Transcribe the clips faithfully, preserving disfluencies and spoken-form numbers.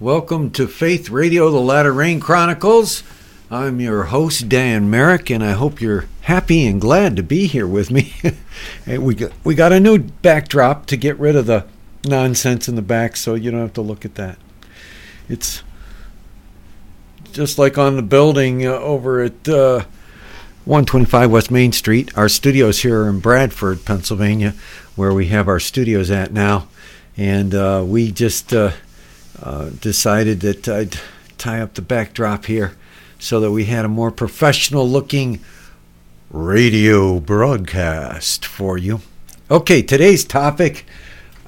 Welcome to Faith Radio, the Latter Rain Chronicles. I'm your host, Dan Merrick, and I hope you're happy and glad to be here with me. we, got, we got a new backdrop to get rid of the nonsense in the back, so you don't have to look at that. It's just like on the building uh, over at uh, one twenty-five West Main Street. Our studios here are in Bradford, Pennsylvania, where we have our studios at now. And uh, we just... Uh, Uh, decided that I'd tie up the backdrop here so that we had a more professional looking radio broadcast for you. Okay, today's topic,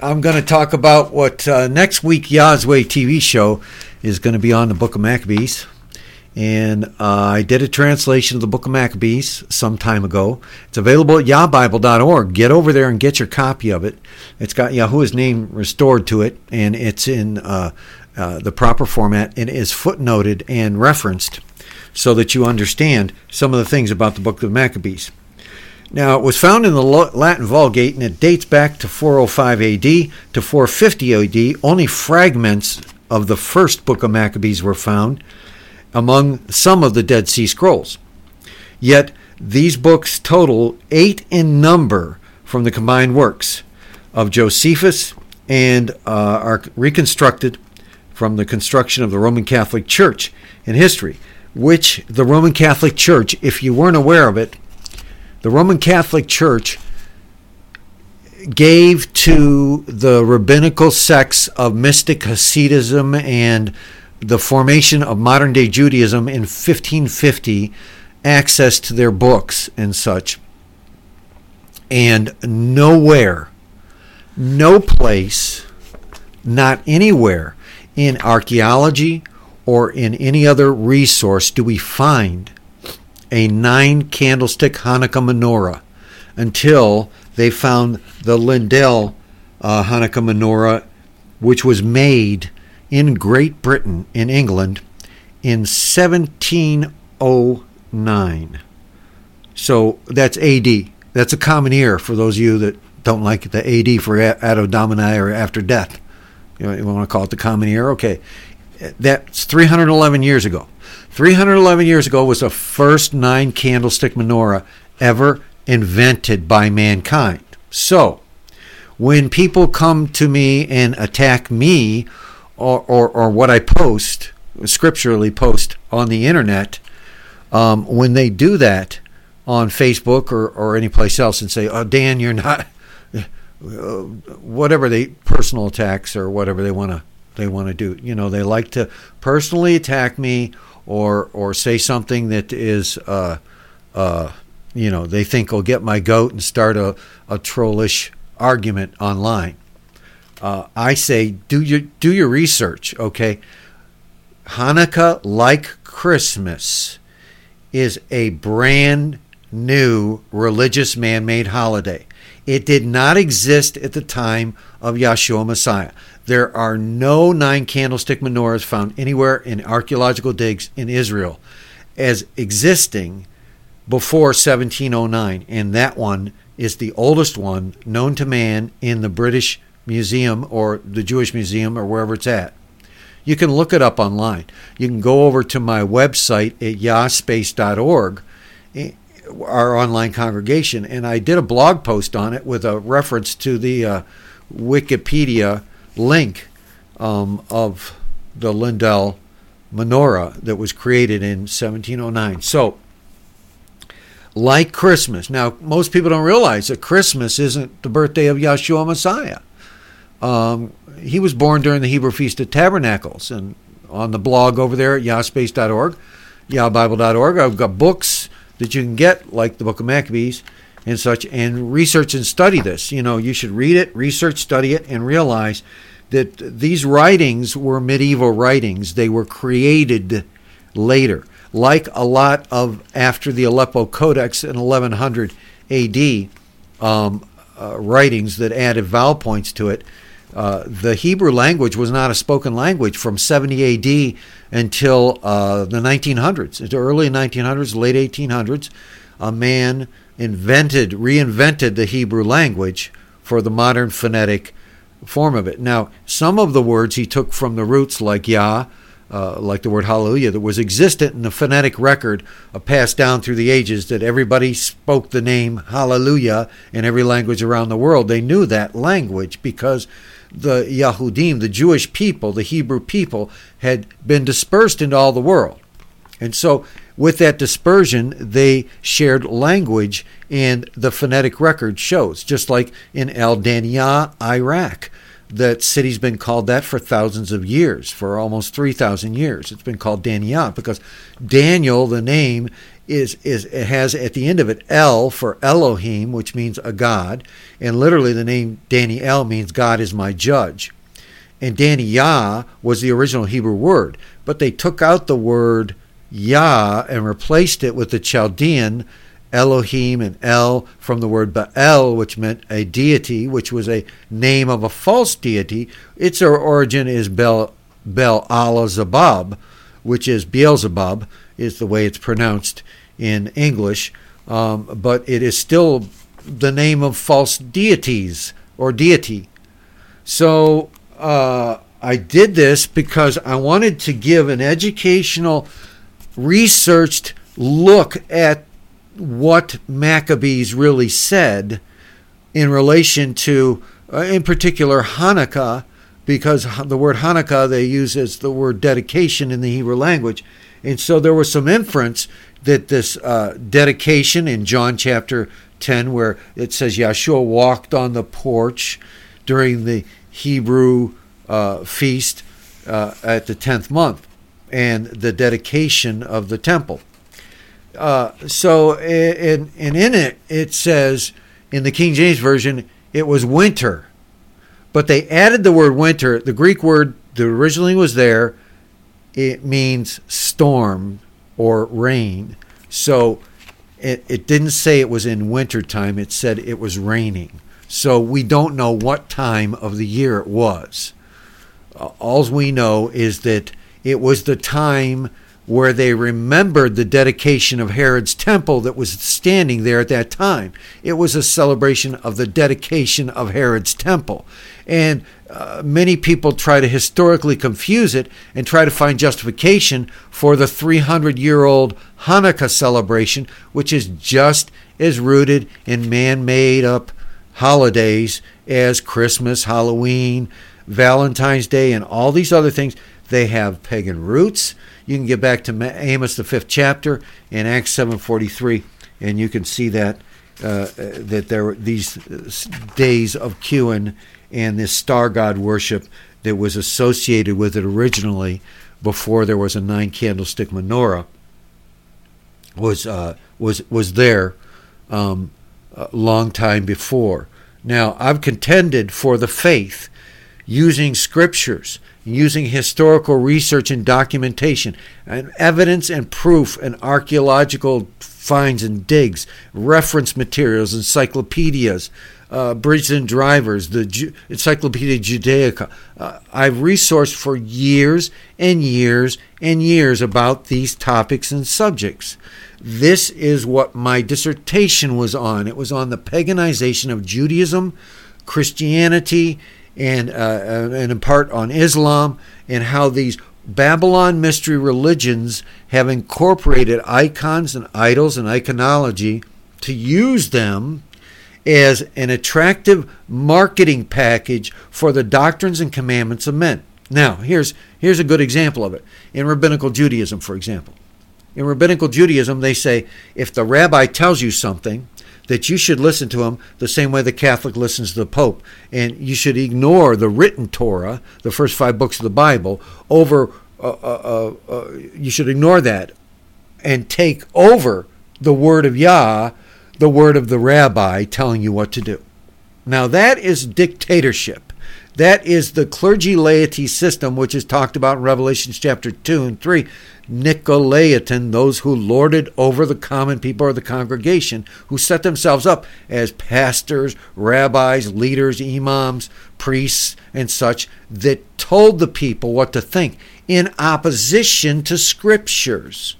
I'm going to talk about what uh, next week Yahzweh T V show is going to be on the Book of Maccabees. And uh, I did a translation of the Book of Maccabees some time ago. It's available at yah bible dot org. Get over there and get your copy of it. It's got Yahuwah's name restored to it, and it's in uh, uh, the proper format. It is footnoted and referenced so that you understand some of the things about the Book of Maccabees. Now, it was found in the Latin Vulgate, and it dates back to four oh five A D to four fifty A D. Only fragments of the first Book of Maccabees were found among some of the Dead Sea Scrolls. Yet these books total eight in number from the combined works of Josephus and uh, are reconstructed from the construction of the Roman Catholic Church in history, which the Roman Catholic Church, if you weren't aware of it, the Roman Catholic Church gave to the rabbinical sects of mystic Hasidism and the formation of modern-day Judaism in fifteen fifty access to their books and such. And nowhere, no place, not anywhere in archaeology or in any other resource do we find a nine-candlestick Hanukkah menorah until they found the Lindell uh, Hanukkah menorah, which was made in Great Britain, in England, in seventeen oh nine. So that's A D. That's a common year for those of you that don't like the A D for Addo Domini or after death. You know, you want to call it the common year? Okay. That's three hundred eleven years ago. three hundred eleven years ago was the first nine candlestick menorah ever invented by mankind. So when people come to me and attack me, Or, or, or what I post, scripturally post on the internet, um, when they do that on Facebook or, or any place else and say, oh, Dan, you're not, uh, whatever they, personal attacks or whatever they want to they want to do. You know, they like to personally attack me or or say something that is, uh, uh, you know, they think will get my goat and start a, a trollish argument online. Uh, I say, do your do your research, okay? Hanukkah, like Christmas, is a brand new religious man-made holiday. It did not exist at the time of Yahshua Messiah. There are no nine candlestick menorahs found anywhere in archaeological digs in Israel as existing before seventeen oh nine, and that one is the oldest one known to man in the British Museum or the Jewish Museum or wherever it's at. You can look it up online. You can go over to my website at yah space dot org, our online congregation, and I did a blog post on it with a reference to the uh, Wikipedia link um, of the Lindell menorah that was created in seventeen oh nine. So, like Christmas. Now, most people don't realize that Christmas isn't the birthday of Yahshua Messiah. Um, he was born during the Hebrew Feast of Tabernacles, and on the blog over there at yah space dot org, yah bible dot org, I've got books that you can get, like the Book of Maccabees and such, and research and study this. You know, you should read it, research, study it, and realize that these writings were medieval writings. They were created later, like a lot of after the Aleppo Codex in eleven hundred A D um, uh, writings that added vowel points to it. Uh, the Hebrew language was not a spoken language from seventy A D until uh, the nineteen hundreds, the early nineteen hundreds, late eighteen hundreds. A man invented, reinvented the Hebrew language for the modern phonetic form of it. Now, some of the words he took from the roots, like Yah, uh, like the word Hallelujah, that was existent in the phonetic record uh, passed down through the ages, that everybody spoke the name Hallelujah in every language around the world. They knew that language because the Yahudim, the Jewish people, the Hebrew people, had been dispersed into all the world. And so with that dispersion, they shared language, and the phonetic record shows, just like in Al Daniyah, Iraq. That city's been called that for thousands of years, for almost three thousand years. It's been called Daniyah because Daniel, the name, is is it has at the end of it El for Elohim, which means a God. And literally the name Daniel means God is my judge. And Daniyah was the original Hebrew word, but they took out the word Yah and replaced it with the Chaldean Elohim and El from the word Baal, which meant a deity, which was a name of a false deity. Its origin is Bel Bel-Ala-Zabab, which is Beelzebub, is the way it's pronounced in English. Um, but it is still the name of false deities or deity. So uh, I did this because I wanted to give an educational, researched look at what Maccabees really said in relation to, uh, in particular, Hanukkah, because the word Hanukkah they use as the word dedication in the Hebrew language. And so there was some inference that this uh, dedication in John chapter ten, where it says Yahshua walked on the porch during the Hebrew uh, feast uh, at the tenth month and the dedication of the temple. Uh, so, and, and in it, it says, in the King James Version, it was winter. But they added the word winter. The Greek word that originally was there, it means storm or rain. So it, it didn't say it was in winter time. It said it was raining. So we don't know what time of the year it was. Uh, all we know is that it was the time where they remembered the dedication of Herod's temple that was standing there at that time. It was a celebration of the dedication of Herod's temple. And uh, many people try to historically confuse it and try to find justification for the three hundred year old Hanukkah celebration, which is just as rooted in man-made up holidays as Christmas, Halloween, Valentine's Day, and all these other things. They have pagan roots. You can get back to Amos, the fifth chapter, and Acts seven forty-three, and you can see that uh, that there were these days of Kewan and this star god worship that was associated with it originally, before there was a nine candlestick menorah, was uh, was was there um, a long time before. Now, I've contended for the faith using scriptures, using historical research and documentation, and evidence and proof and archaeological finds and digs, reference materials, encyclopedias, uh, bridges and drivers, the Ju- Encyclopedia Judaica. Uh, I've resourced for years and years and years about these topics and subjects. This is what my dissertation was on. It was on the paganization of Judaism, Christianity, and uh, and in part on Islam, and how these Babylon mystery religions have incorporated icons and idols and iconology to use them as an attractive marketing package for the doctrines and commandments of men. Now, here's here's a good example of it. In rabbinical Judaism, for example. In rabbinical Judaism, they say, if the rabbi tells you something, that you should listen to him the same way the Catholic listens to the Pope. And you should ignore the written Torah, the first five books of the Bible, over, uh, uh, uh, uh, you should ignore that and take over the word of Yah, the word of the rabbi telling you what to do. Now that is dictatorship. That is the clergy laity system, which is talked about in Revelations chapter two and three. Nicolaitan, those who lorded over the common people or the congregation, who set themselves up as pastors, rabbis, leaders, imams, priests, and such, that told the people what to think in opposition to scriptures.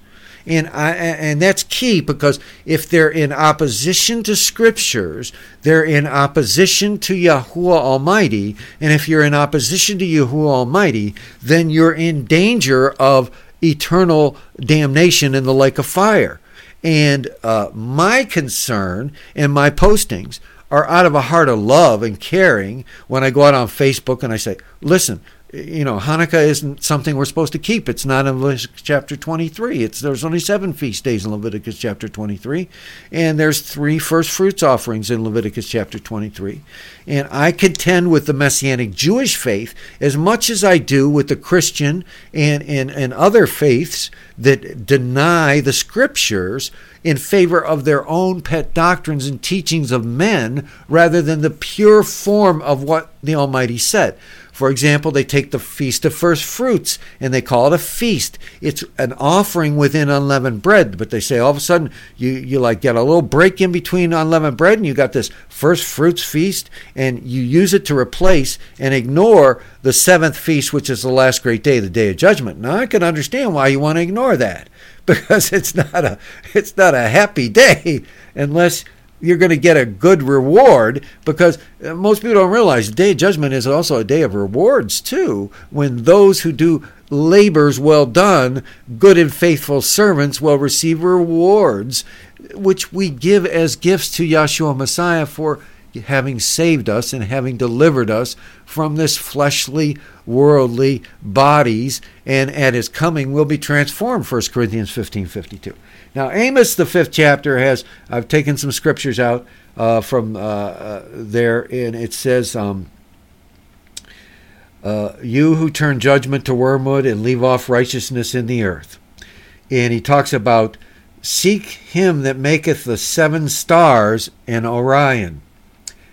in, and that's key, because if they're in opposition to scriptures, they're in opposition to Yahuwah Almighty. And if you're in opposition to Yahuwah Almighty, then you're in danger of eternal damnation in the lake of fire. And uh, my concern and my postings are out of a heart of love and caring. When I go out on Facebook and I say, listen, you know, Hanukkah isn't something we're supposed to keep. It's not in Leviticus chapter twenty-three. It's there's only seven feast days in Leviticus chapter twenty-three, and there's three first fruits offerings in Leviticus chapter twenty-three. And I contend with the Messianic Jewish faith as much as I do with the Christian and, and, and other faiths that deny the scriptures in favor of their own pet doctrines and teachings of men rather than the pure form of what the Almighty said. For example, they take the Feast of First Fruits and they call it a feast. It's an offering within unleavened bread, but they say all of a sudden you, you like get a little break in between unleavened bread and you got this First Fruits feast, and you use it to replace and ignore the seventh feast, which is the last great day, the Day of Judgment. Now I can understand why you want to ignore that, because it's not a it's not a happy day unless you're going to get a good reward, because most people don't realize the Day of Judgment is also a day of rewards too, when those who do labors well done, good and faithful servants, will receive rewards, which we give as gifts to Yahshua Messiah for having saved us and having delivered us from this fleshly, worldly bodies, and at his coming will be transformed, First Corinthians fifteen fifty-two. Now, Amos, the fifth chapter, has, I've taken some scriptures out uh, from uh, uh, there, and it says, um, uh, you who turn judgment to wormwood and leave off righteousness in the earth. And he talks about, seek him that maketh the seven stars and Orion,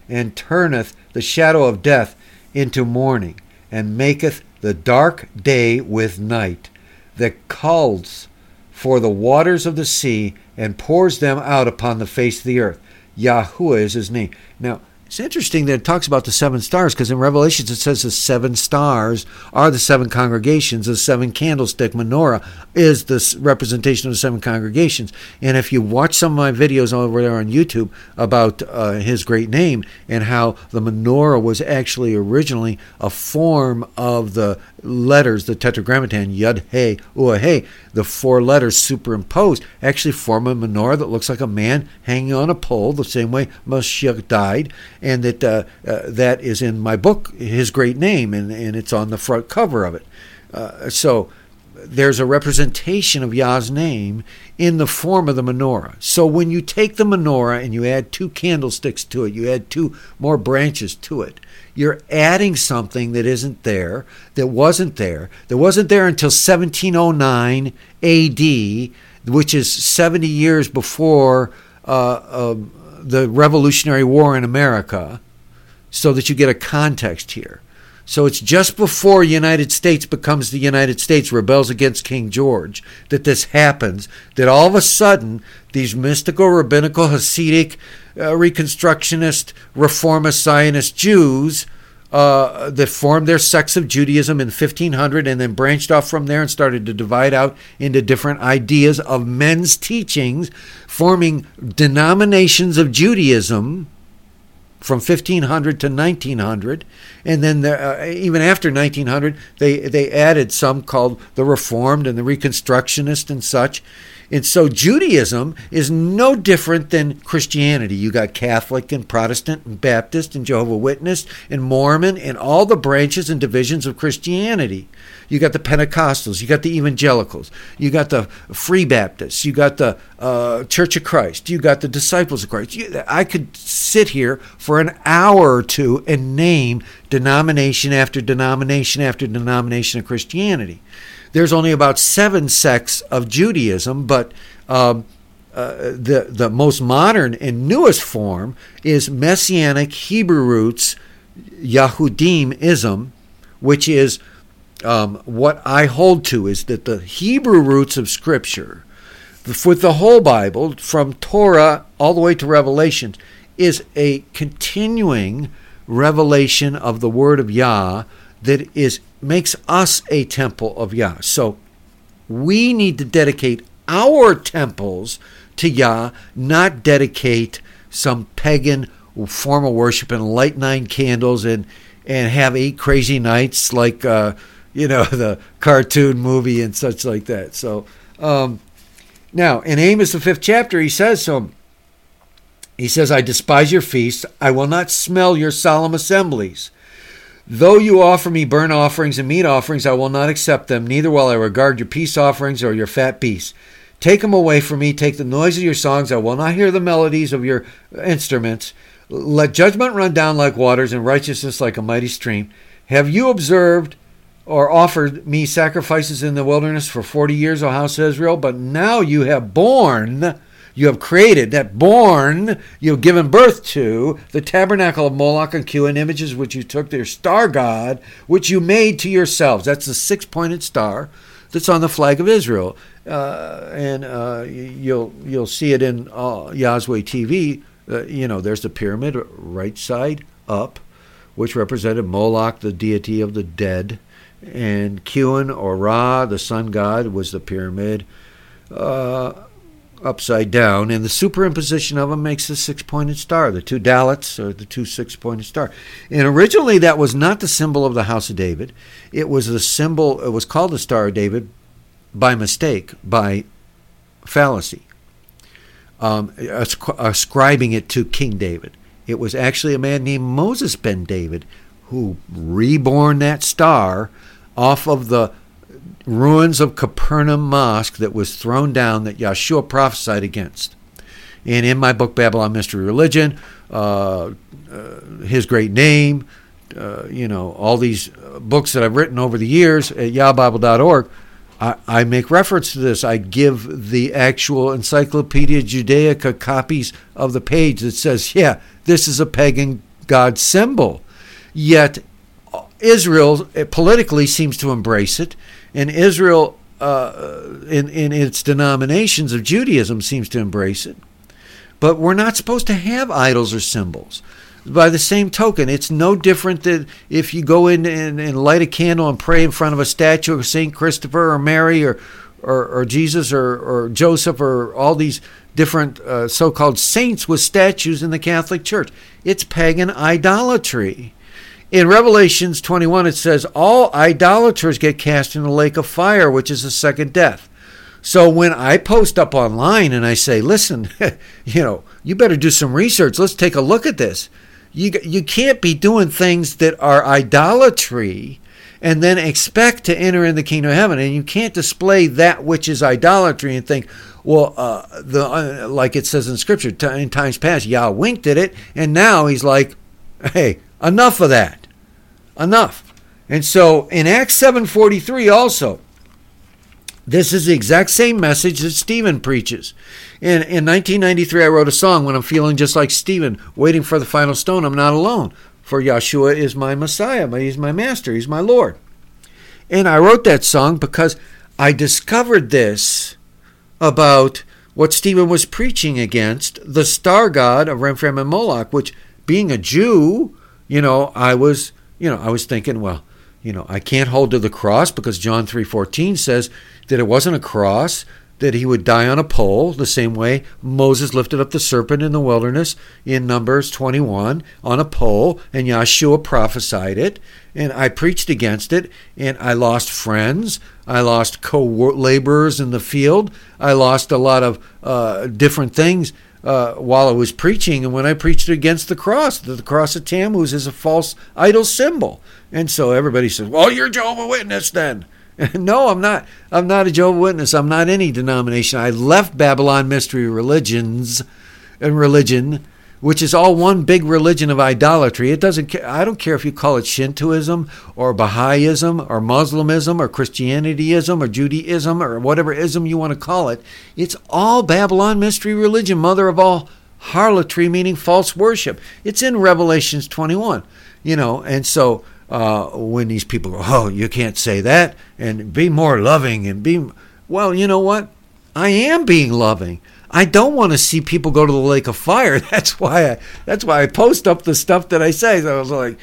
and turneth the shadow of death into mourning, and maketh the dark day with night, that calls for the waters of the sea, and pours them out upon the face of the earth. Yahuwah is his name. Now, it's interesting that it talks about the seven stars, because in Revelations it says the seven stars are the seven congregations. The seven candlestick menorah is the representation of the seven congregations. And if you watch some of my videos over there on YouTube about uh, His Great Name and how the menorah was actually originally a form of the letters, the tetragrammaton, Yud, He, Uah, He, the four letters superimposed, actually form a menorah that looks like a man hanging on a pole, the same way Mashiach died. And that uh, uh, that is in my book, His Great Name, and, and it's on the front cover of it. Uh, so there's a representation of Yah's name in the form of the menorah. So when you take the menorah and you add two candlesticks to it, you add two more branches to it, you're adding something that isn't there, that wasn't there, that wasn't there until seventeen oh nine A D, which is seventy years before uh, um, the Revolutionary War in America, so that you get a context here. So it's just before United States becomes the United States, rebels against King George, that this happens, that all of a sudden these mystical, rabbinical, Hasidic, uh, Reconstructionist, reformist, Zionist Jews uh, that formed their sects of Judaism in fifteen hundred and then branched off from there and started to divide out into different ideas of men's teachings, forming denominations of Judaism from fifteen hundred to nineteen hundred, and then the, uh, even after nineteen hundred, they, they added some called the Reformed and the Reconstructionist and such. And so Judaism is no different than Christianity. You got Catholic and Protestant and Baptist and Jehovah's Witness and Mormon and all the branches and divisions of Christianity. You got the Pentecostals. You got the Evangelicals. You got the Free Baptists. You got the uh, Church of Christ. You got the Disciples of Christ. You, I could sit here for an hour or two and name denomination after denomination after denomination of Christianity. There's only about seven sects of Judaism, but um, uh, the the most modern and newest form is Messianic Hebrew roots Yahudim-ism, which is um, what I hold to, is that the Hebrew roots of Scripture, with the whole Bible, from Torah all the way to Revelation, is a continuing revelation of the Word of Yah that is makes us a temple of Yah. So we need to dedicate our temples to Yah, not dedicate some pagan form of worship and light nine candles and and have eight crazy nights like uh, you know, the cartoon movie and such like that. So um, now in Amos the fifth chapter, he says so. He says, "I despise your feasts. I will not smell your solemn assemblies. Though you offer me burnt offerings and meat offerings, I will not accept them, neither will I regard your peace offerings or your fat beasts. Take them away from me. Take the noise of your songs. I will not hear the melodies of your instruments. Let judgment run down like waters and righteousness like a mighty stream. Have you observed or offered me sacrifices in the wilderness for forty years, O house of Israel? But now you have borne, you have created, that born, you have given birth to the tabernacle of Moloch and Kewan images, which you took, their star god, which you made to yourselves." That's the six-pointed star that's on the flag of Israel. Uh, and uh, you'll you'll see it in uh, Yahzweh T V. Uh, you know, there's the pyramid, right side up, which represented Moloch, the deity of the dead, and Kewan, or Ra, the sun god, was the pyramid. Uh... upside down, and the superimposition of them makes the six-pointed star, the two Dalits, or the two six-pointed star. And originally that was not the symbol of the house of David. It was the symbol, it was called the Star of David by mistake, by fallacy, um, ascribing it to King David. It was actually a man named Moses ben David who reborn that star off of the ruins of Capernaum Mosque that was thrown down, that Yahshua prophesied against. And in my book, Babylon Mystery Religion, uh, uh, His Great Name, uh, you know, all these books that I've written over the years at yah bible dot org, I, I make reference to this. I give the actual Encyclopedia Judaica copies of the page that says, yeah, this is a pagan god symbol. Yet Israel politically seems to embrace it. And Israel, uh, in, in its denominations of Judaism, seems to embrace it. But we're not supposed to have idols or symbols. By the same token, it's no different than if you go in and, and light a candle and pray in front of a statue of Saint Christopher or Mary or or, or Jesus or, or Joseph or all these different uh, so-called saints with statues in the Catholic Church. It's pagan idolatry. In Revelations twenty-one, it says, all idolaters get cast in the lake of fire, which is the second death. So when I post up online and I say, listen, you know, you better do some research. Let's take a look at this. You, you can't be doing things that are idolatry and then expect to enter in the kingdom of heaven. And you can't display that which is idolatry and think, well, uh, the uh, like it says in Scripture, t- in times past, Yah winked at it, and now he's like, hey, enough of that. Enough. And so in Acts seven forty-three also, this is the exact same message that Stephen preaches. In, in nineteen ninety-three, I wrote a song, "When I'm Feeling Just Like Stephen, Waiting for the Final Stone, I'm Not Alone, for Yahshua is my Messiah. He's my Master. He's my Lord." And I wrote that song because I discovered this about what Stephen was preaching against, the star god of Remphan and Moloch, which, being a Jew, you know, I was... You know, I was thinking, well, you know, I can't hold to the cross because John three fourteen says that it wasn't a cross, that he would die on a pole, the same way Moses lifted up the serpent in the wilderness in Numbers twenty-one on a pole, and Yahshua prophesied it, and I preached against it, and I lost friends, I lost co-laborers in the field, I lost a lot of uh, different things Uh, while I was preaching, and when I preached against the cross, that the cross of Tammuz is a false idol symbol. And so everybody says, well, you're a Jehovah's Witness then. No, I'm not. I'm not a Jehovah's Witness. I'm not any denomination. I left Babylon Mystery Religions and religion, which is all one big religion of idolatry. It doesn't. I don't care if you call it Shintoism or Baha'iism or Muslimism or Christianityism or Judaism or whatever ism you want to call it. It's all Babylon Mystery Religion, mother of all harlotry, meaning false worship. It's in Revelations twenty-one, you know. And so uh, when these people go, oh, you can't say that, and be more loving and be, well, you know what? I am being loving. I don't want to see people go to the lake of fire. That's why I, that's why I post up the stuff that I say. So I was like,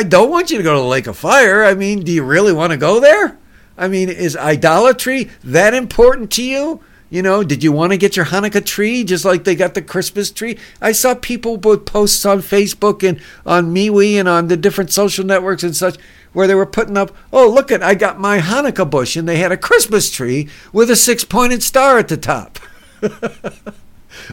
I don't want you to go to the lake of fire. I mean, do you really want to go there? I mean, is idolatry that important to you? You know, did you want to get your Hanukkah tree just like they got the Christmas tree? I saw people put posts on Facebook and on MeWe and on the different social networks and such where they were putting up, oh, look at, I got my Hanukkah bush, and they had a Christmas tree with a six-pointed star at the top.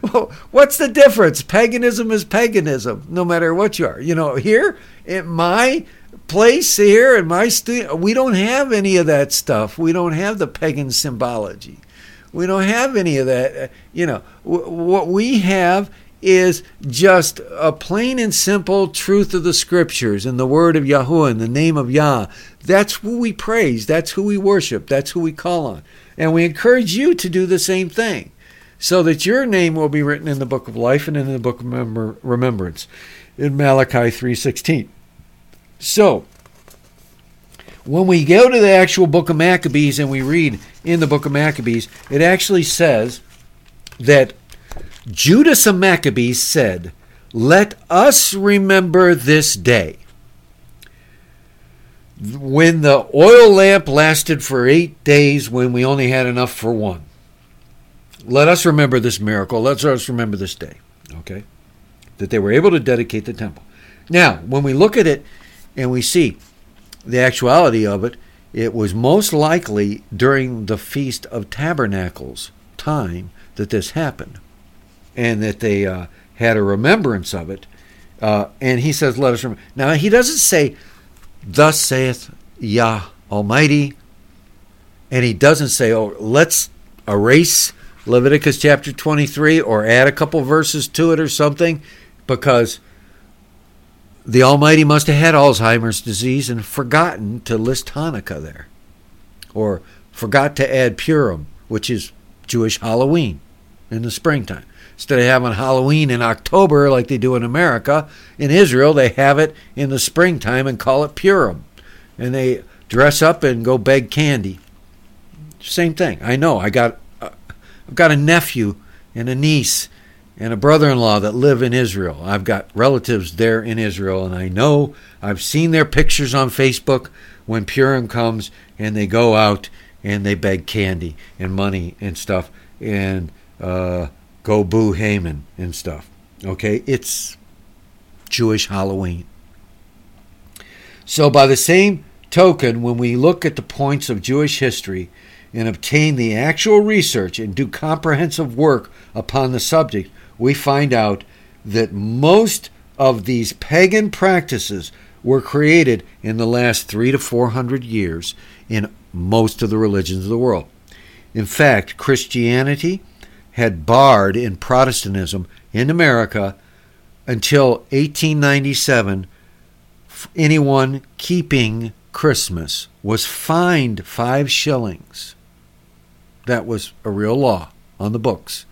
Well, what's the difference? Paganism is paganism, no matter what you are. You know, here in my place here in my studio, we don't have any of that stuff. We don't have the pagan symbology. We don't have any of that. You know, w- what we have is just a plain and simple truth of the scriptures and the word of Yahuwah and the name of Yah. That's who we praise. That's who we worship. That's who we call on. And we encourage you to do the same thing so that your name will be written in the book of life and in the book of remember- remembrance in Malachi three sixteen. So, when we go to the actual book of Maccabees and we read in the book of Maccabees, it actually says that Judas of Maccabees said, "Let us remember this day when the oil lamp lasted for eight days when we only had enough for one. Let us remember this miracle. Let us remember this day," okay, that they were able to dedicate the temple. Now, when we look at it and we see the actuality of it, it was most likely during the Feast of Tabernacles time that this happened and that they uh, had a remembrance of it. Uh, and he says, let us remember. Now, he doesn't say, thus saith Yah Almighty. And he doesn't say, oh, let's erase Leviticus chapter twenty-three or add a couple verses to it or something, because the Almighty must have had Alzheimer's disease and forgotten to list Hanukkah there, or forgot to add Purim, which is Jewish Halloween in the springtime. Instead of having Halloween in October like they do in America, in Israel they have it in the springtime and call it Purim. And they dress up and go beg candy. Same thing. I know. I got, uh, I've got a nephew and a niece and a brother-in-law that live in Israel. I've got relatives there in Israel, and I know I've seen their pictures on Facebook when Purim comes, and they go out and they beg candy and money and stuff, and uh, go boo Haman and stuff. Okay, it's Jewish Halloween. So by the same token, when we look at the points of Jewish history and obtain the actual research and do comprehensive work upon the subject, we find out that most of these pagan practices were created in the last three to four hundred years in most of the religions of the world. In fact, Christianity had barred in Protestantism in America until eighteen ninety-seven. Anyone keeping Christmas was fined five shillings. That was a real law on the books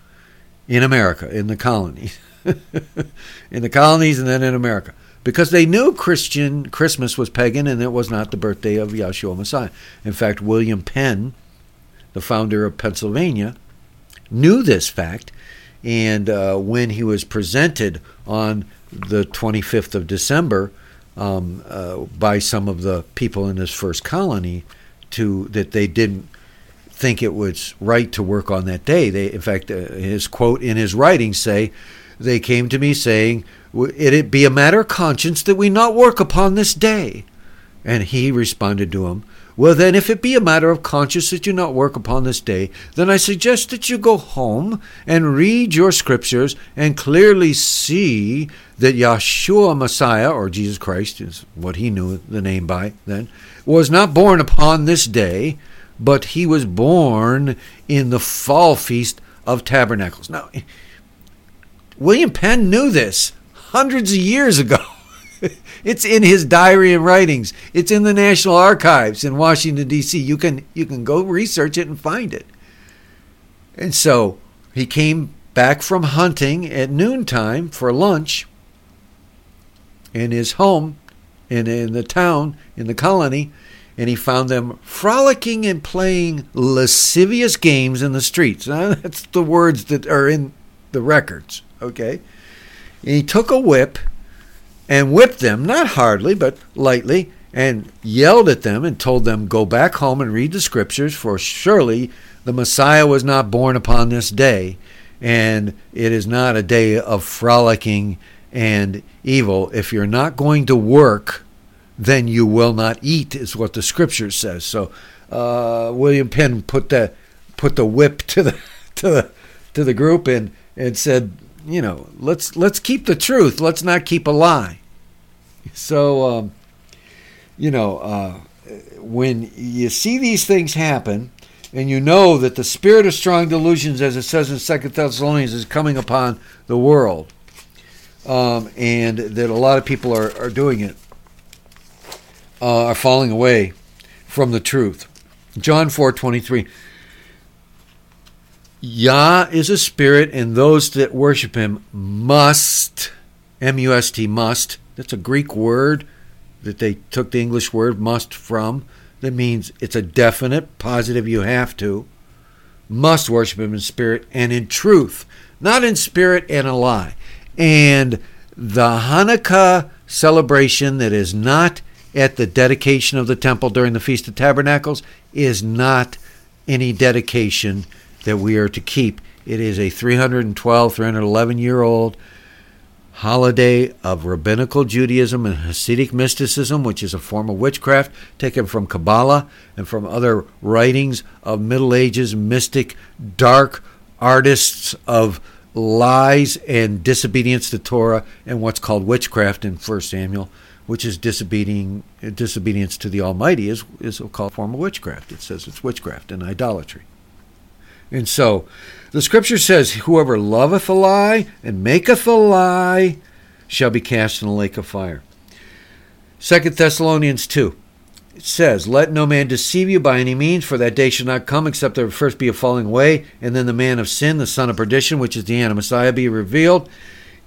in America, in the colonies. In the colonies and then in America. Because they knew Christian Christmas was pagan and it was not the birthday of Yahshua Messiah. In fact, William Penn, the founder of Pennsylvania, knew this fact. And uh, when he was presented on the twenty-fifth of December um, uh, by some of the people in his first colony, to that they didn't think it was right to work on that day. They, in fact, uh, his quote in his writings say, "They came to me saying, it it be a matter of conscience that we not work upon this day." And he responded to him, "Well, then, if it be a matter of conscience that you not work upon this day, then I suggest that you go home and read your scriptures and clearly see that Yahshua Messiah, or Jesus Christ, is what he knew the name by then, was not born upon this day, but he was born in the fall feast of tabernacles." Now, William Penn knew this hundreds of years ago. It's in his diary and writings. It's in the National Archives in Washington, D C. You can you can go research it and find it. And so he came back from hunting at noontime for lunch in his home and in the town, in the colony, and he found them frolicking and playing lascivious games in the streets. Now, that's the words that are in the records, okay? And he took a whip and whipped them, not hardly, but lightly, and yelled at them and told them, go back home and read the scriptures, for surely the Messiah was not born upon this day, and it is not a day of frolicking and evil. If you're not going to work, then you will not eat, is what the scripture says. So uh, William Penn put the put the whip to the to the to the group and and said, you know, let's let's keep the truth. Let's not keep a lie. So, um, you know, uh, when you see these things happen, and you know that the spirit of strong delusions, as it says in Second Thessalonians, is coming upon the world, um, and that a lot of people are, are doing it, uh, are falling away from the truth. John four twenty-three, Yah is a spirit, and those that worship him must, M U S T, must. That's a Greek word that they took the English word must from. That means it's a definite, positive, you have to, must worship him in spirit and in truth, not in spirit and a lie. And the Hanukkah celebration that is not at the dedication of the temple during the Feast of Tabernacles is not any dedication that we are to keep. It is a three hundred twelve, three hundred eleven-year-old holiday of rabbinical Judaism and Hasidic mysticism, which is a form of witchcraft taken from Kabbalah and from other writings of Middle Ages mystic dark artists of lies and disobedience to Torah, and what's called witchcraft in First Samuel, which is disobedient, disobedience to the Almighty is, is a form of witchcraft. It says it's witchcraft and idolatry. And so the scripture says, whoever loveth a lie and maketh a lie shall be cast in the lake of fire. Second Thessalonians two, it says, let no man deceive you by any means, for that day shall not come, except there first be a falling away, and then the man of sin, the son of perdition, which is the Anti-Messiah, be revealed.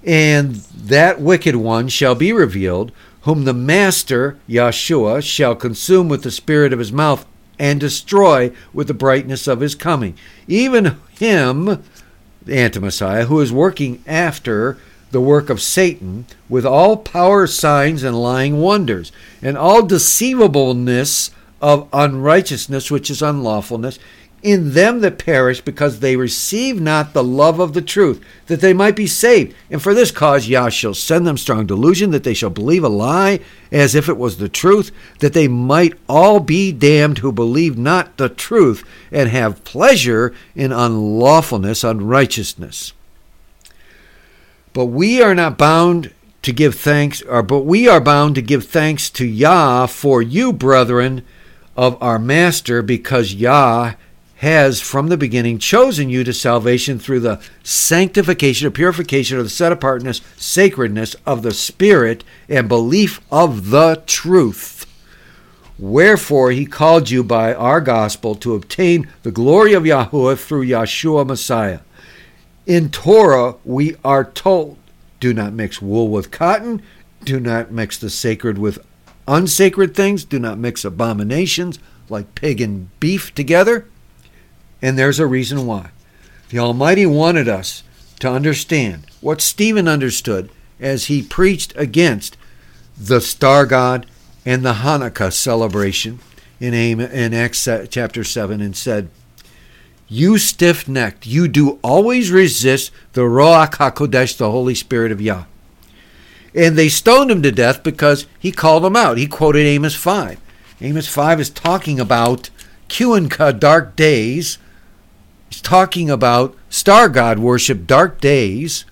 And that wicked one shall be revealed, whom the master, Yahshua, shall consume with the spirit of his mouth, and destroy with the brightness of his coming. Even him, the Anti-Messiah, who is working after the work of Satan with all power, signs, and lying wonders, and all deceivableness of unrighteousness, which is unlawfulness, in them that perish, because they receive not the love of the truth, that they might be saved. And for this cause Yah shall send them strong delusion, that they shall believe a lie, as if it was the truth, that they might all be damned who believe not the truth, and have pleasure in unlawfulness, unrighteousness. But we are not bound to give thanks, or but we are bound to give thanks to Yah for you, brethren, of our Master, because Yah has from the beginning chosen you to salvation through the sanctification or purification of the set apartness, sacredness of the Spirit, and belief of the truth. Wherefore he called you by our gospel to obtain the glory of Yahuwah through Yahshua Messiah. In Torah we are told, do not mix wool with cotton, do not mix the sacred with unsacred things, do not mix abominations like pig and beef together. And there's a reason why. The Almighty wanted us to understand what Stephen understood as he preached against the star god and the Hanukkah celebration in Acts chapter seven, and said, you stiff-necked, you do always resist the Ruach HaKodesh, the Holy Spirit of Yah. And they stoned him to death because he called them out. He quoted Amos five. Amos five is talking about Kewan dark days. He's talking about star god worship, dark days.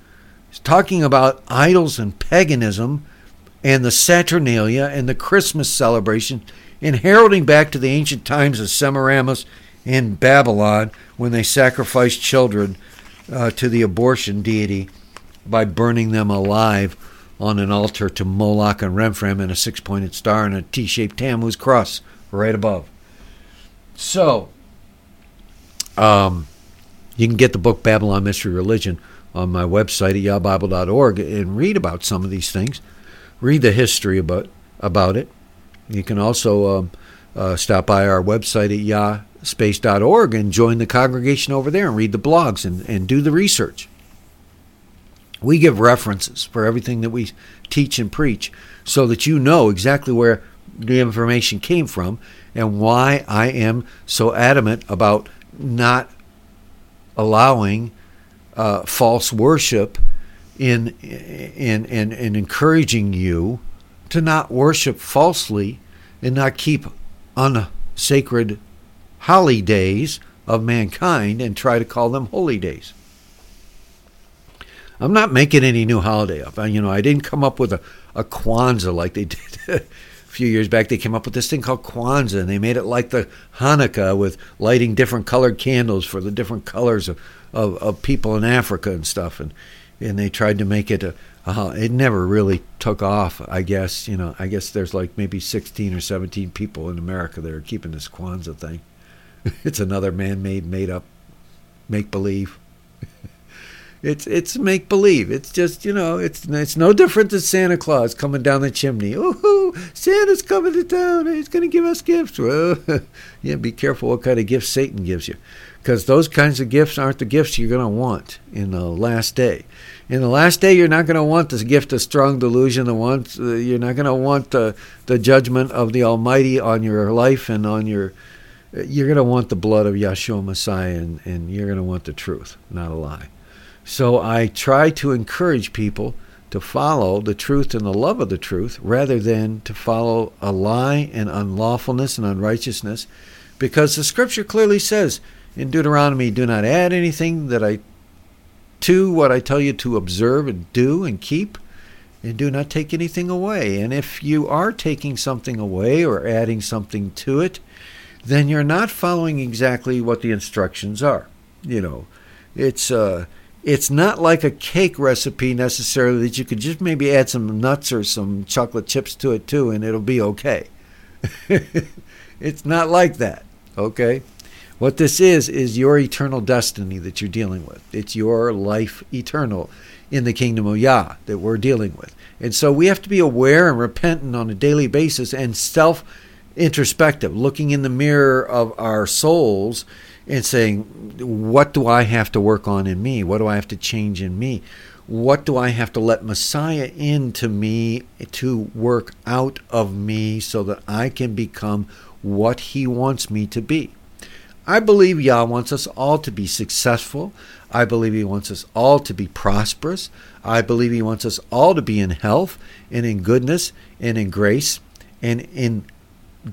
He's talking about idols and paganism and the Saturnalia and the Christmas celebration, and heralding back to the ancient times of Semiramis in Babylon, when they sacrificed children uh, to the abortion deity by burning them alive on an altar to Moloch and Remphan, and a six-pointed star and a T-shaped Tammuz cross right above. So, um... you can get the book Babylon Mystery Religion on my website at yah bible dot org and read about some of these things. Read the history about about it. You can also um, uh, stop by our website at yah space dot org and join the congregation over there and read the blogs and, and do the research. We give references for everything that we teach and preach so that you know exactly where the information came from and why I am so adamant about not allowing uh, false worship in, in, in, in encouraging you to not worship falsely and not keep unsacred holidays of mankind and try to call them holy days. I'm not making any new holiday up. You know, I didn't come up with a, a Kwanzaa like they did a few years back. They came up with this thing called Kwanzaa, and they made it like the Hanukkah with lighting different colored candles for the different colors of, of, of people in Africa and stuff. And and they tried to make it a, a, it never really took off, I guess. You know, I guess there's like maybe sixteen or seventeen people in America that are keeping this Kwanzaa thing. It's another man-made, made-up, make-believe. It's it's make-believe. It's just, you know, it's it's no different than Santa Claus coming down the chimney. Ooh, Santa's coming to town. He's going to give us gifts. Well, yeah, be careful what kind of gifts Satan gives you, because those kinds of gifts aren't the gifts you're going to want in the last day. In the last day, you're not going to want the gift of strong delusion. The ones, uh, you're not going to want the, the judgment of the Almighty on your life and on your... You're going to want the blood of Yahshua Messiah, and, and you're going to want the truth, not a lie. So I try to encourage people to follow the truth and the love of the truth rather than to follow a lie and unlawfulness and unrighteousness, because the Scripture clearly says in Deuteronomy, do not add anything that I to what I tell you to observe and do and keep, and do not take anything away. And if you are taking something away or adding something to it, then you're not following exactly what the instructions are. You know, it's uh, it's not like a cake recipe necessarily that you could just maybe add some nuts or some chocolate chips to it too and it'll be okay. It's not like that, okay? What this is is your eternal destiny that you're dealing with. It's your life eternal in the kingdom of Yah that we're dealing with. And so we have to be aware and repentant on a daily basis and self introspective, looking in the mirror of our souls and saying, what do I have to work on in me? What do I have to change in me? What do I have to let Messiah into me to work out of me so that I can become what he wants me to be? I believe Yah wants us all to be successful. I believe he wants us all to be prosperous. I believe he wants us all to be in health and in goodness and in grace and in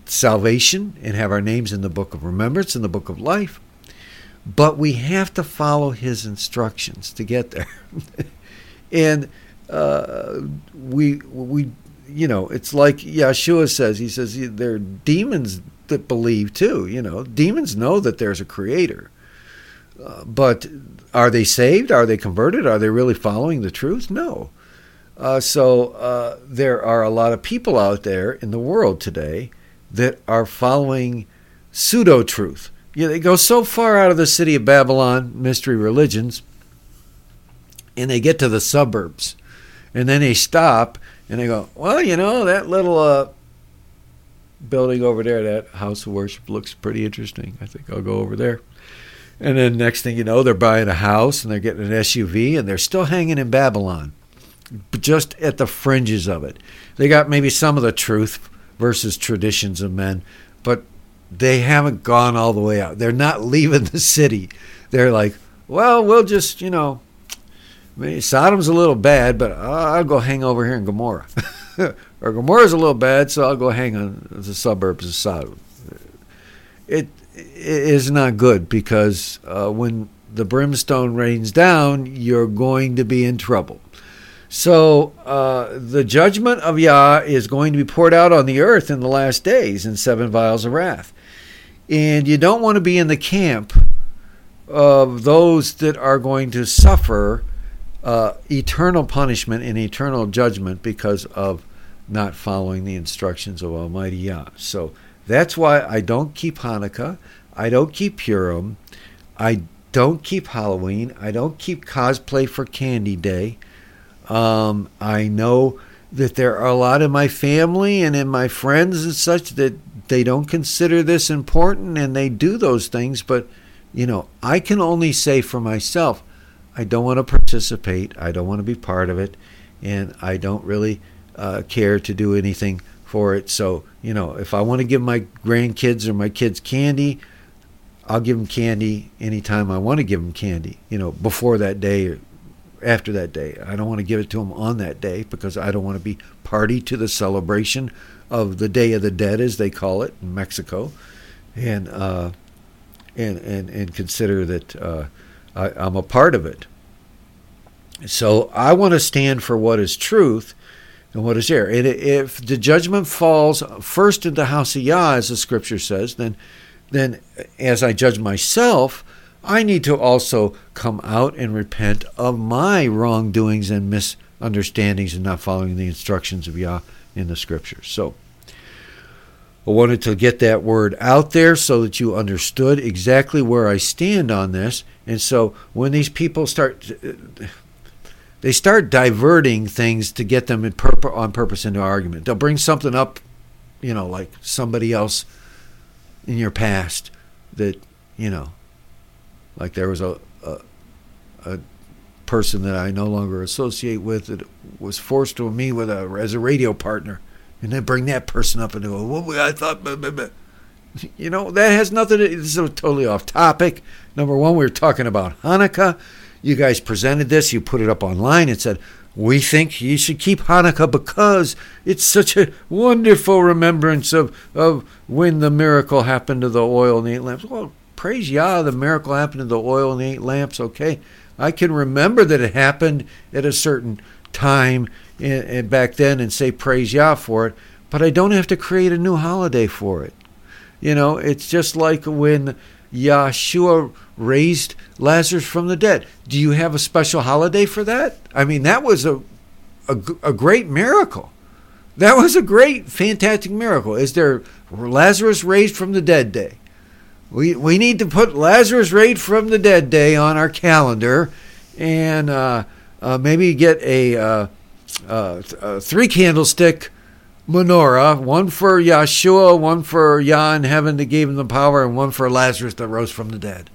salvation, and have our names in the book of remembrance, in the book of life. But we have to follow his instructions to get there. and uh, we, we, you know, it's like Yahshua says, he says there are demons that believe too, you know. Demons know that there's a creator. Uh, but are they saved? Are they converted? Are they really following the truth? No. Uh, so uh, there are a lot of people out there in the world today that are following pseudo-truth. You know, they go so far out of the city of Babylon, mystery religions, and they get to the suburbs. And then they stop, and they go, well, you know, that little uh, building over there, that house of worship looks pretty interesting. I think I'll go over there. And then next thing you know, they're buying a house, and they're getting an S U V, and they're still hanging in Babylon, just at the fringes of it. They got maybe some of the truth versus traditions of men, but they haven't gone all the way out. They're not leaving the city. They're like, well, we'll just, you know, maybe Sodom's a little bad, but I'll go hang over here in Gomorrah. Or Gomorrah's a little bad, so I'll go hang on the suburbs of Sodom. It, it is not good, because uh, when the brimstone rains down, you're going to be in trouble. So uh, the judgment of Yah is going to be poured out on the earth in the last days in seven vials of wrath. And you don't want to be in the camp of those that are going to suffer uh, eternal punishment and eternal judgment because of not following the instructions of Almighty Yah. So that's why I don't keep Hanukkah. I don't keep Purim. I don't keep Halloween. I don't keep cosplay for Candy Day. Um, I know that there are a lot in my family and in my friends and such that they don't consider this important and they do those things. But, you know, I can only say for myself, I don't want to participate. I don't want to be part of it. And I don't really uh, care to do anything for it. So, you know, if I want to give my grandkids or my kids candy, I'll give them candy anytime I want to give them candy, you know, before that day or after that day. I don't want to give it to them on that day because I don't want to be party to the celebration of the Day of the Dead, as they call it in Mexico, and uh, and and and consider that uh, I, I'm a part of it. So I want to stand for what is truth and what is there. And if the judgment falls first into House of Yah, as the Scripture says, then then as I judge myself, I need to also come out and repent of my wrongdoings and misunderstandings and not following the instructions of Yah in the Scripture. So I wanted to get that word out there so that you understood exactly where I stand on this. And so when these people start, they start diverting things to get them in purpo- on purpose into argument. They'll bring something up, you know, like somebody else in your past that, you know, like there was a, a, a person that I no longer associate with that was forced to me with a, as a radio partner. And then bring that person up and go, well, I thought, blah, blah, blah. You know, that has nothing to do. This is totally off topic. Number one, we were talking about Hanukkah. You guys presented this. You put it up online and said, we think you should keep Hanukkah because it's such a wonderful remembrance of, of when the miracle happened to the oil and the eight lamps. Well, praise Yah, the miracle happened to the oil and the eight lamps. Okay, I can remember that it happened at a certain time and back then and say praise Yah for it, but I don't have to create a new holiday for it. You know, it's just like when Yahshua raised Lazarus from the dead. Do you have a special holiday for that? I mean, that was a a, a great miracle. That was a great, fantastic miracle. Is there Lazarus raised from the dead day? We we need to put Lazarus raised from the dead day on our calendar, and uh, uh, maybe get a uh, Uh, a three candlestick menorah, one for Yahshua, one for Yah in heaven that gave him the power, and one for Lazarus that rose from the dead.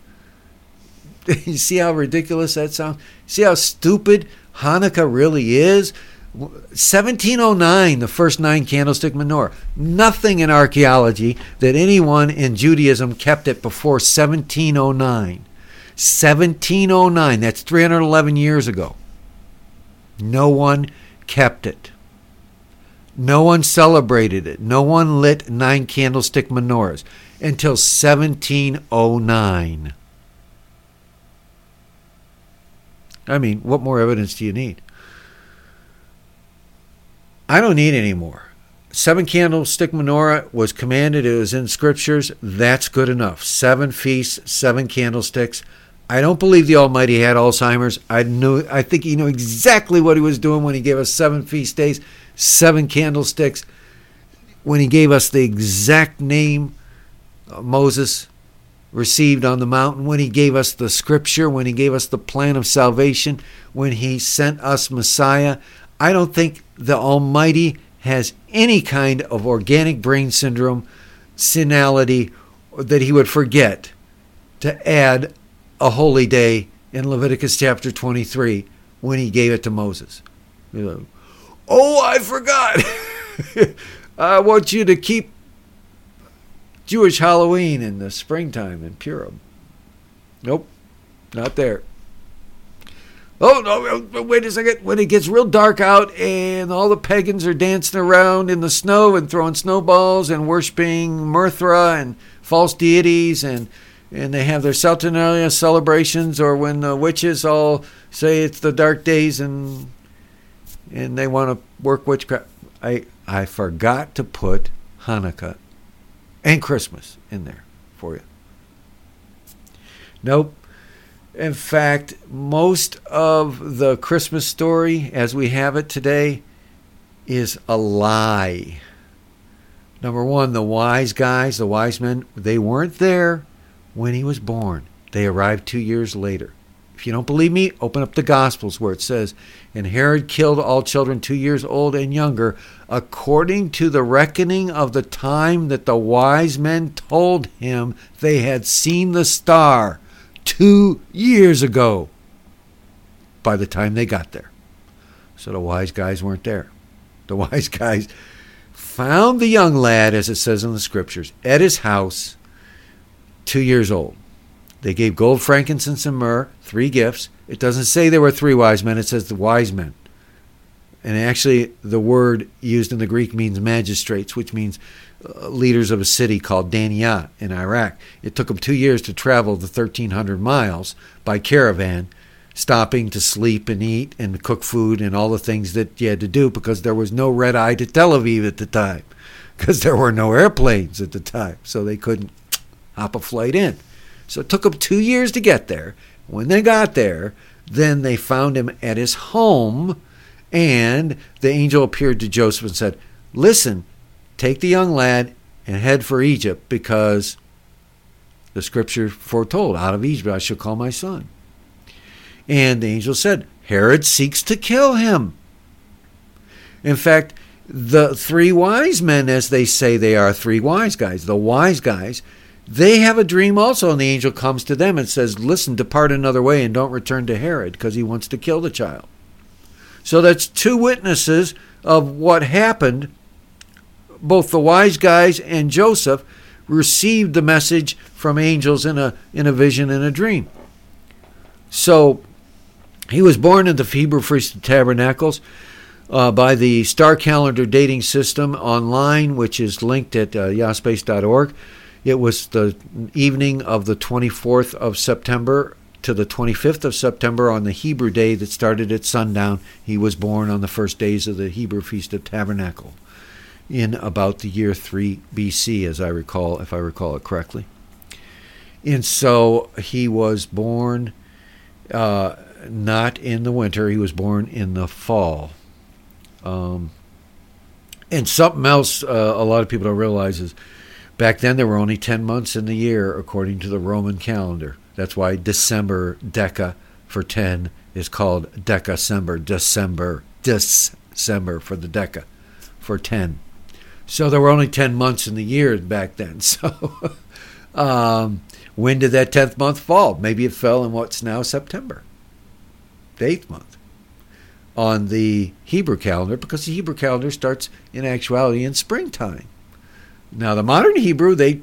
You see how ridiculous that sounds? See how stupid Hanukkah really is? seventeen oh nine, the first nine candlestick menorah. Nothing in archaeology that anyone in Judaism kept it before seventeen oh nine. seventeen oh nine, that's three hundred eleven years ago. No one kept it. No one celebrated it. No one lit nine candlestick menorahs until seventeen oh nine. I mean, what more evidence do you need? I don't need any more. Seven candlestick menorah was commanded. It was in scriptures. That's good enough. Seven feasts, seven candlesticks. I don't believe the Almighty had Alzheimer's. I knew. I think he knew exactly what he was doing when he gave us seven feast days, seven candlesticks, when he gave us the exact name Moses received on the mountain, when he gave us the scripture, when he gave us the plan of salvation, when he sent us Messiah. I don't think the Almighty has any kind of organic brain syndrome, senility, that he would forget to add a holy day in Leviticus chapter twenty-three when he gave it to Moses. You know, oh, I forgot. I want you to keep Jewish Halloween in the springtime in Purim. Nope, not there. Oh, no, wait a second. When it gets real dark out and all the pagans are dancing around in the snow and throwing snowballs and worshiping Mithra and false deities, and And they have their Saturnalia celebrations, or when the witches all say it's the dark days and and they want to work witchcraft. I I forgot to put Hanukkah and Christmas in there for you. Nope. In fact, most of the Christmas story as we have it today is a lie. Number one, the wise guys, the wise men, they weren't there when he was born. They arrived two years later. If you don't believe me, open up the Gospels where it says, and Herod killed all children two years old and younger, according to the reckoning of the time that the wise men told him they had seen the star two years ago, by the time they got there. So the wise guys weren't there. The wise guys found the young lad, as it says in the scriptures, at his house, two years old. They gave gold, frankincense, and myrrh, three gifts. It doesn't say there were three wise men. It says the wise men. And actually, the word used in the Greek means magistrates, which means uh, leaders of a city called Daniyah in Iraq. It took them two years to travel the thirteen hundred miles by caravan, stopping to sleep and eat and cook food and all the things that you had to do, because there was no red eye to Tel Aviv at the time, because there were no airplanes at the time, so they couldn't hop a flight in. So it took them two years to get there. When they got there, then they found him at his home, and the angel appeared to Joseph and said, listen, take the young lad and head for Egypt, because the scripture foretold, out of Egypt I shall call my son. And the angel said, Herod seeks to kill him. In fact, the three wise men, as they say they are three wise guys, the wise guys, they have a dream also, and the angel comes to them and says, listen, depart another way and don't return to Herod, because he wants to kill the child. So that's two witnesses of what happened. Both the wise guys and Joseph received the message from angels in a, in a vision and a dream. So he was born in the Hebrew Feast of Tabernacles uh, by the star calendar dating system online, which is linked at uh, yah space dot org. It was the evening of the twenty-fourth of September to the twenty-fifth of September on the Hebrew day that started at sundown. He was born on the first days of the Hebrew Feast of Tabernacle in about the year three B C, as I recall, if I recall it correctly. And so he was born... Uh, not in the winter. He was born in the fall. Um, and something else uh, a lot of people don't realize is back then there were only ten months in the year according to the Roman calendar. That's why December, Deca for ten, is called Decacember, December, December for the Deca, for ten. So there were only ten months in the year back then. So... um, when did that tenth month fall? Maybe it fell in what's now September, the eighth month, on the Hebrew calendar, because the Hebrew calendar starts in actuality in springtime. Now, the modern Hebrew, they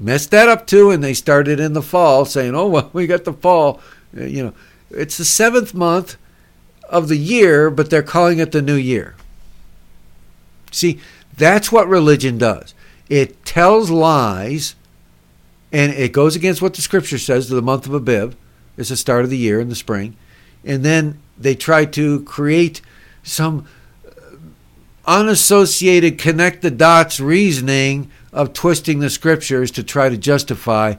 messed that up too, and they started in the fall, saying, oh, well, we got the fall. You know, it's the seventh month of the year, but they're calling it the new year. See, that's what religion does. It tells lies. And it goes against what the scripture says, that the month of Abib is the start of the year in the spring. And then they try to create some unassociated connect-the-dots reasoning of twisting the scriptures to try to justify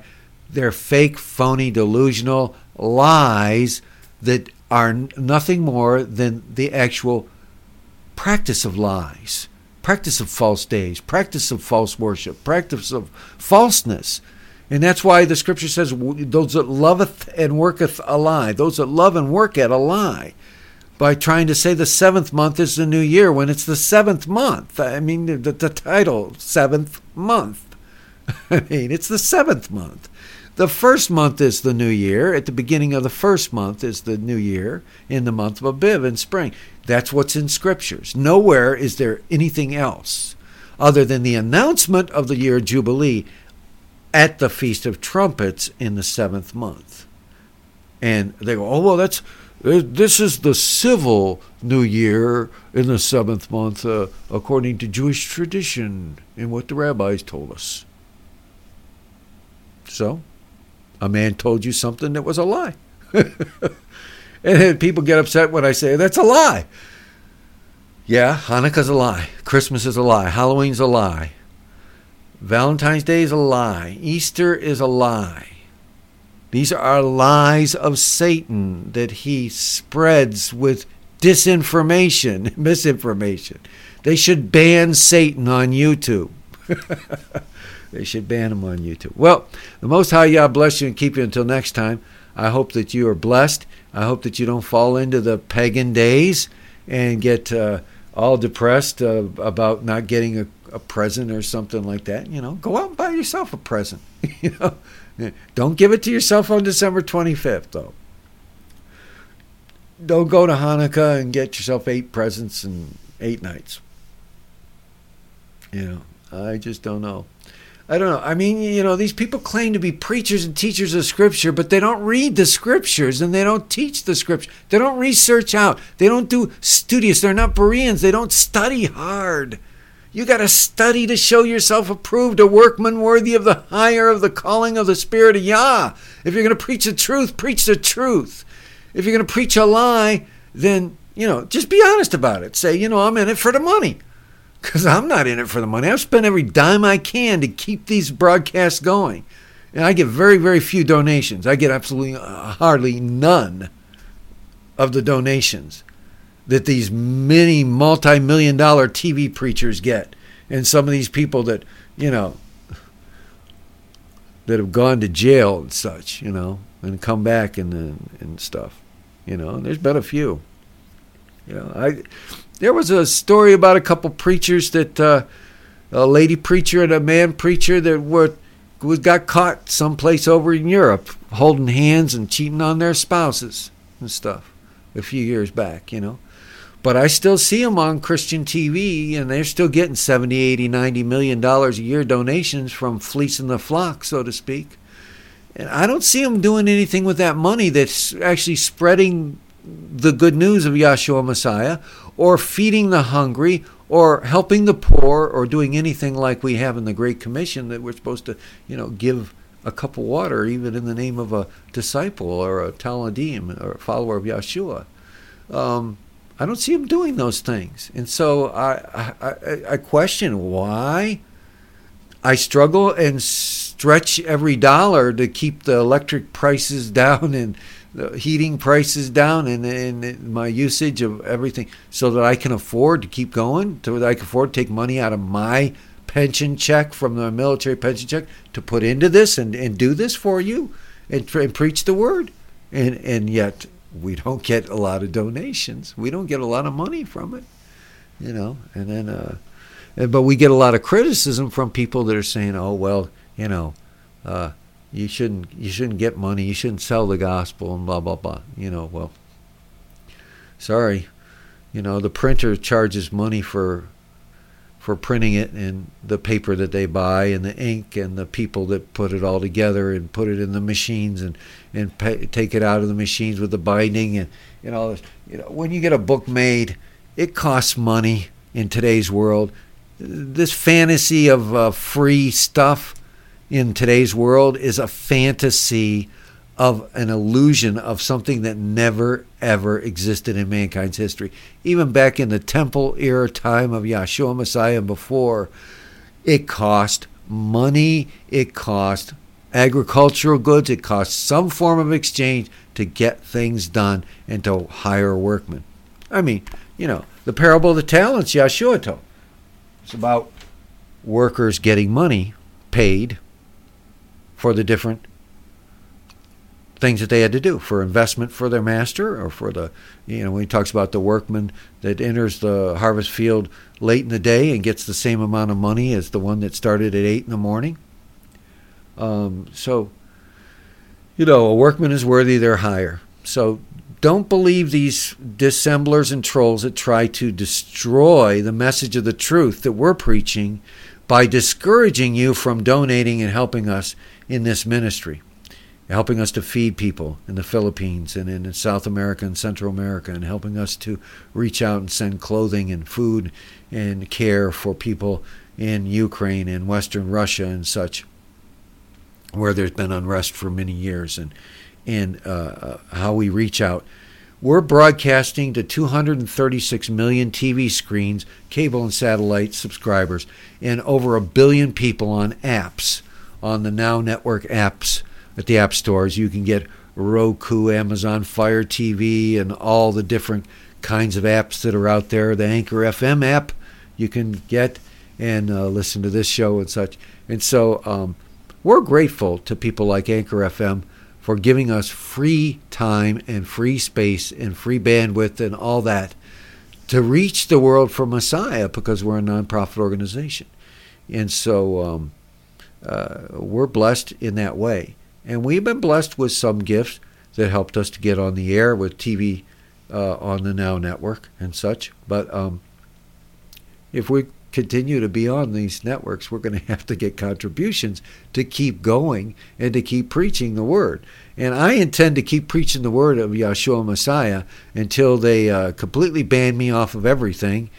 their fake, phony, delusional lies that are nothing more than the actual practice of lies, practice of false days, practice of false worship, practice of falseness. And that's why the scripture says, those that loveth and worketh a lie, those that love and work at a lie, by trying to say the seventh month is the new year when it's the seventh month. I mean, the, the title, seventh month. I mean, it's the seventh month. The first month is the new year. At the beginning of the first month is the new year in the month of Abib in spring. That's what's in scriptures. Nowhere is there anything else other than the announcement of the year Jubilee at the Feast of Trumpets in the seventh month. And they go, oh, well, that's this is the civil new year in the seventh month uh, according to Jewish tradition and what the rabbis told us. So, a man told you something that was a lie. And people get upset when I say, that's a lie. Yeah, Hanukkah's a lie. Christmas is a lie. Halloween's a lie. Valentine's Day is a lie. Easter is a lie. These are lies of Satan that he spreads with disinformation, misinformation. They should ban Satan on YouTube. They should ban him on YouTube. Well, the Most High Yah bless you and keep you until next time. I hope that you are blessed. I hope that you don't fall into the pagan days and get uh, all depressed uh, about not getting a a present or something like that. You know, go out and buy yourself a present. You know, don't give it to yourself on December twenty-fifth, though. Don't go to Hanukkah and get yourself eight presents and eight nights. You know, I just don't know. I don't know. I mean, you know, these people claim to be preachers and teachers of Scripture, but they don't read the Scriptures and they don't teach the Scripture. They don't research out. They don't do studious. They're not Bereans. They don't study hard. You got to study to show yourself approved, a workman worthy of the hire of the calling of the Spirit of Yah. If you're going to preach the truth, preach the truth. If you're going to preach a lie, then, you know, just be honest about it. Say, you know, I'm in it for the money. Because I'm not in it for the money. I've spent every dime I can to keep these broadcasts going. And I get very, very few donations. I get absolutely uh, hardly none of the donations that these many multi-million dollar T V preachers get. And some of these people that, you know, that have gone to jail and such, you know, and come back and and, and stuff. You know, and there's been a few. You know, I... There was a story about a couple preachers that uh, a lady preacher and a man preacher that were got caught someplace over in Europe holding hands and cheating on their spouses and stuff a few years back, you know. But I still see them on Christian T V, and they're still getting seventy, eighty, ninety million dollars a year donations from fleecing the flock, so to speak. And I don't see them doing anything with that money that's actually spreading the good news of Yahshua Messiah, or feeding the hungry, or helping the poor, or doing anything like we have in the Great Commission that we're supposed to, you know, give a cup of water, even in the name of a disciple or a Talmudim or a follower of Yahshua. Um, I don't see him doing those things, and so I, I, I question why. I struggle and stretch every dollar to keep the electric prices down and the heating prices down and, and my usage of everything so that I can afford to keep going, so that I can afford to take money out of my pension check from the military pension check to put into this and, and do this for you and, and preach the word. And, and yet we don't get a lot of donations. We don't get a lot of money from it, you know. And then, uh, but we get a lot of criticism from people that are saying, oh, well, you know, uh, You shouldn't you shouldn't get money. You shouldn't sell the gospel and blah, blah, blah. You know, well, sorry. You know, the printer charges money for for printing it and the paper that they buy and the ink and the people that put it all together and put it in the machines and, and pay, take it out of the machines with the binding and, and all this. You know, when you get a book made, it costs money in today's world. This fantasy of uh, free stuff in today's world is a fantasy of an illusion of something that never, ever existed in mankind's history. Even back in the temple era time of Yahshua Messiah and before, it cost money, it cost agricultural goods, it cost some form of exchange to get things done and to hire workmen. I mean, you know, the parable of the talents Yahshua told. It's about workers getting money paid for the different things that they had to do, for investment for their master, or for the, you know, when he talks about the workman that enters the harvest field late in the day and gets the same amount of money as the one that started at eight in the morning. Um, so, you know, a workman is worthy their hire. So don't believe these dissemblers and trolls that try to destroy the message of the truth that we're preaching by discouraging you from donating and helping us in this ministry, helping us to feed people in the Philippines and in South America and Central America, and helping us to reach out and send clothing and food and care for people in Ukraine and Western Russia and such, where there's been unrest for many years, and, and uh, how we reach out. We're broadcasting to two hundred thirty-six million T V screens, cable and satellite subscribers, and over a billion people on apps, on the Now Network apps at the app stores. You can get Roku, Amazon Fire T V, and all the different kinds of apps that are out there. The Anchor F M app you can get and uh, listen to this show and such. And so um, we're grateful to people like Anchor F M for giving us free time and free space and free bandwidth and all that to reach the world for Messiah, because we're a nonprofit organization. And so um, uh, we're blessed in that way. And we've been blessed with some gifts that helped us to get on the air with T V uh, on the Now Network and such. But um, if we continue to be on these networks, we're going to have to get contributions to keep going and to keep preaching the word. And I intend to keep preaching the word of Yahshua Messiah until they uh, completely ban me off of everything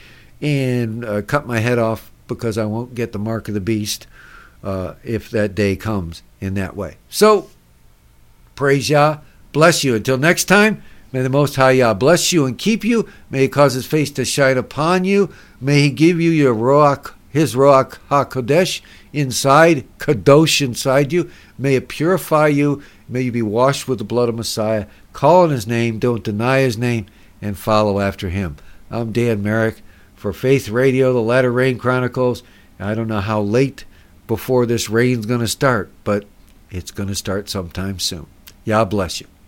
and uh, cut my head off, because I won't get the mark of the beast uh, if that day comes in that way. So, praise Yah. Bless you. Until next time, may the Most High Yah bless you and keep you. May He cause His face to shine upon you. May He give you your Ruach, His Ruach HaKodesh inside, Kadosh inside you. May it purify you. May you be washed with the blood of Messiah. Call on His name. Don't deny His name. And follow after Him. I'm Dan Merrick for Faith Radio, the Latter Rain Chronicles. I don't know how late before this rain's going to start, but it's going to start sometime soon. Yah bless you.